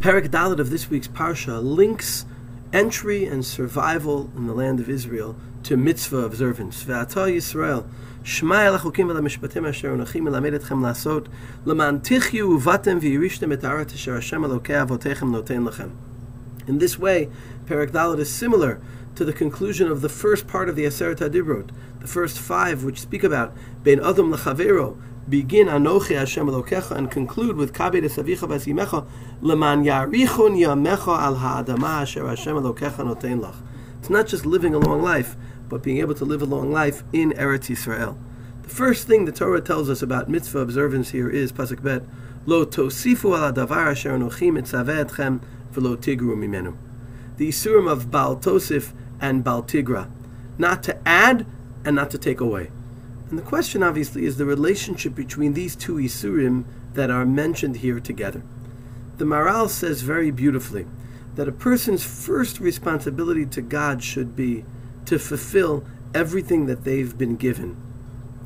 Perak Daled of this week's Parsha links entry and survival in the land of Israel to mitzvah observance. V'ata Yisrael, Shema el hachukim v'lamishpatim asher anochim elamed etchem lasot, leman tichyu uvatem v'yirishtem et haaretz asher Hashem elokei avotechem noten lechem. In this way, Perak Daled is similar to the conclusion of the first part of the Aseret Hadibrot, the first 5 which speak about bein adam lachaveiro, Begin anochi Hashem alokecha, and conclude with kabe desavicha basimecha leman yarichun yamecho al haadamah asher Hashem alokecha noten lach. It's not just living a long life, but being able to live a long life in Eretz Yisrael. The first thing the Torah tells us about mitzvah observance here is pasuk bet, lo tosifu aladavar Hashem anochim etzavet chem velo tigru mi menu. The isurim of bal tosif and bal tigra, not to add and not to take away. And the question, obviously, is the relationship between these two isurim that are mentioned here together. The Maral says very beautifully that a person's first responsibility to God should be to fulfill everything that they've been given.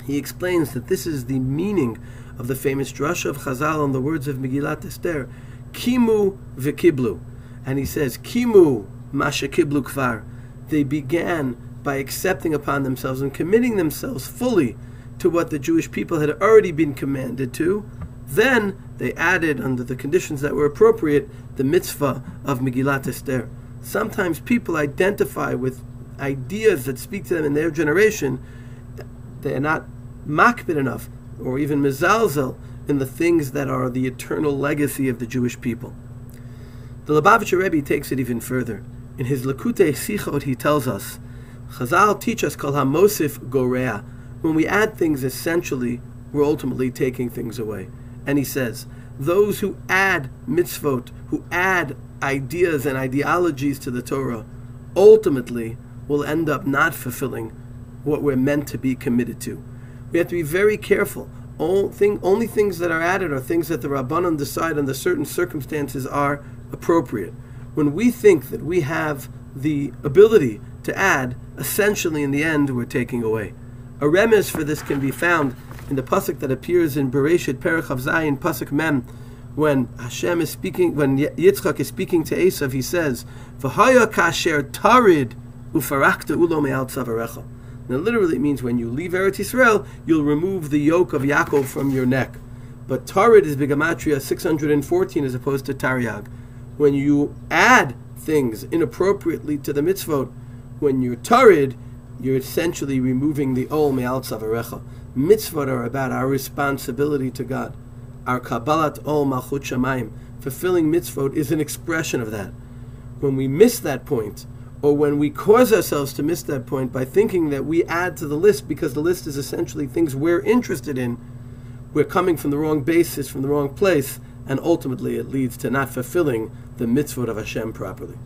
He explains that this is the meaning of the famous Drash of Chazal on the words of Megillat Esther, Kimu v'kiblu. And he says, Kimu masha kiblu kvar. They began by accepting upon themselves and committing themselves fully to what the Jewish people had already been commanded to. Then they added, under the conditions that were appropriate, the mitzvah of Megillat Esther. Sometimes people identify with ideas that speak to them in their generation. They are not machbit enough, or even mezalzel, in the things that are the eternal legacy of the Jewish people. The Lubavitcher Rebbe takes it even further. In his Likutei Sichot, he tells us, Chazal teach us called ha-mosif gore'ah. When we add things, essentially, we're ultimately taking things away. And he says, those who add mitzvot, who add ideas and ideologies to the Torah, ultimately will end up not fulfilling what we're meant to be committed to. We have to be very careful. Only things that are added are things that the Rabbanim decide under certain circumstances are appropriate. When we think that we have the ability to add, essentially in the end we're taking away. A remez for this can be found in the pasuk that appears in Bereshit, Perek Zayin, Pasuk Mem, when Yitzchak is speaking to Esav, he says, "V'haya kasher tarid ufarakta ulo me'al tzavarecha." Now, literally, it means when you leave Eretz Yisrael, you'll remove the yoke of Yaakov from your neck. But tarid is b'gamatria 614 as opposed to tariag. When you add things inappropriately to the mitzvot, when you're tarid, you're essentially removing the ol me'al tzavarecha. Mitzvot are about our responsibility to God. Our kabbalat ol machut shamayim, fulfilling mitzvot, is an expression of that. When we miss that point, or when we cause ourselves to miss that point by thinking that we add to the list because the list is essentially things we're interested in, we're coming from the wrong basis, from the wrong place, and ultimately it leads to not fulfilling the mitzvot of Hashem properly.